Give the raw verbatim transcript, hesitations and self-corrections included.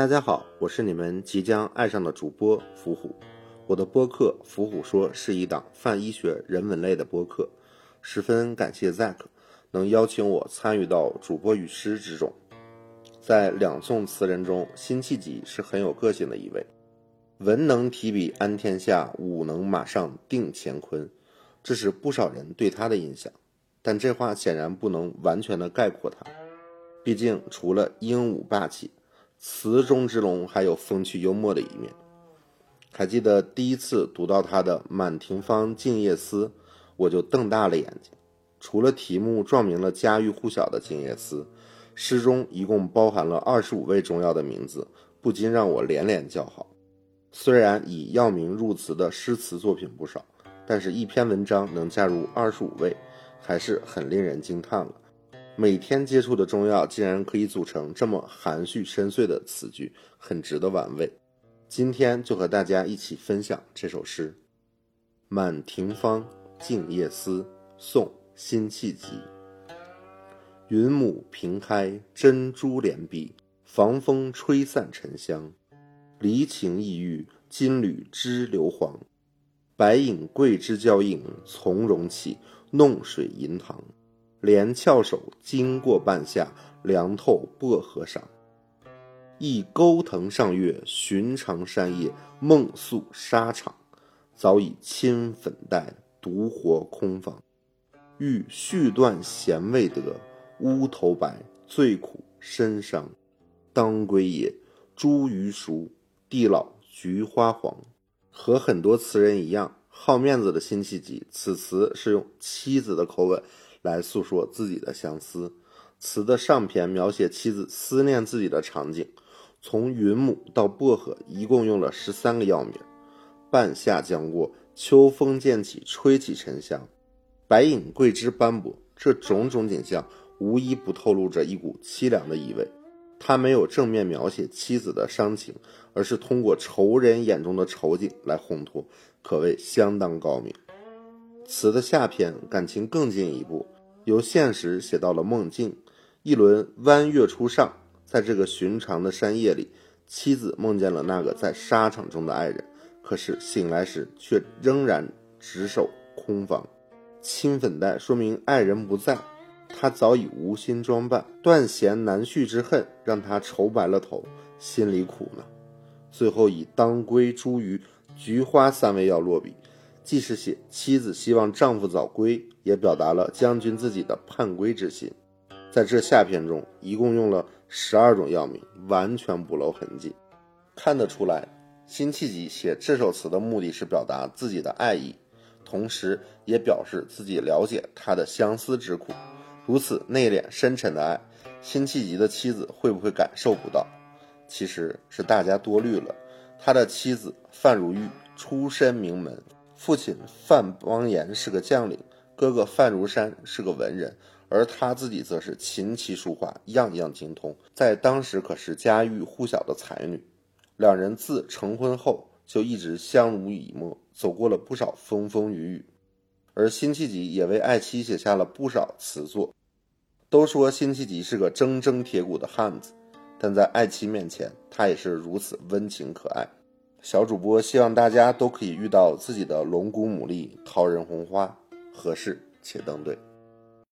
大家好，我是你们即将爱上的主播伏虎。我的播客伏虎说是一档泛医学人文类的播客，十分感谢 Zack 能邀请我参与到主播与师之中。在两宋词人中，辛弃疾是很有个性的一位。文能提笔安天下，武能马上定乾坤，这是不少人对他的印象，但这话显然不能完全的概括他。毕竟除了英武霸气，词中之龙还有风趣幽默的一面。还记得第一次读到他的《满庭芳静夜思》，我就瞪大了眼睛。除了题目撞明了家喻户晓的静夜思，诗中一共包含了二十五位中药的名字，不禁让我连连叫好。虽然以药名入词的诗词作品不少，但是一篇文章能加入二十五位，还是很令人惊叹了。每天接触的中药竟然可以组成这么含蓄深邃的词句，很值得玩味。今天就和大家一起分享这首诗《满庭芳静夜思》，宋辛弃疾。云母屏开珍珠帘碧，防风吹散沉香。离情意欲，金缕织流黄。白影桂枝交映，从容起，弄水银堂。连翘首经过半夏，凉透薄荷裳。忆钩藤上月，寻常山野，梦宿沙场。早已亲粉黛，独活空房。欲续断弦未得，乌头白，最苦身伤。当归也，茱萸熟，地老菊花黄。和很多词人一样，好面子的辛弃疾，此词是用妻子的口吻来诉说自己的相思。词的上篇描写妻子思念自己的场景，从云母到薄荷一共用了十三个药名。半夏将过，秋风渐起，吹起沉香。白影桂枝斑驳，这种种景象无一不透露着一股凄凉的意味。他没有正面描写妻子的伤情，而是通过仇人眼中的仇景来烘托，可谓相当高明。词的下篇感情更进一步，由现实写到了梦境。一轮弯月初上，在这个寻常的山夜里，妻子梦见了那个在沙场中的爱人，可是醒来时却仍然执手空房。青粉黛说明爱人不在，他早已无心装扮。断弦难续之恨让他愁白了头，心里苦呢。最后以当归、茱萸、菊花三味药落笔，既是写妻子希望丈夫早归，也表达了将军自己的盼归之心。在这下篇中一共用了十二种药名，完全不露痕迹。看得出来，辛弃疾写这首词的目的是表达自己的爱意，同时也表示自己了解他的相思之苦。如此内敛深沉的爱，辛弃疾的妻子会不会感受不到？其实是大家多虑了。他的妻子范如玉出身名门，父亲范邦彦是个将领，哥哥范如山是个文人，而他自己则是琴棋书画样样精通，在当时可是家喻户晓的才女。两人自成婚后就一直相濡以沫，走过了不少风风雨雨。而辛弃疾也为爱妻写下了不少词作。都说辛弃疾是个铮铮铁骨的汉子，但在爱妻面前他也是如此温情可爱。小主播希望大家都可以遇到自己的龙骨牡蛎、桃仁红花，合适且登对。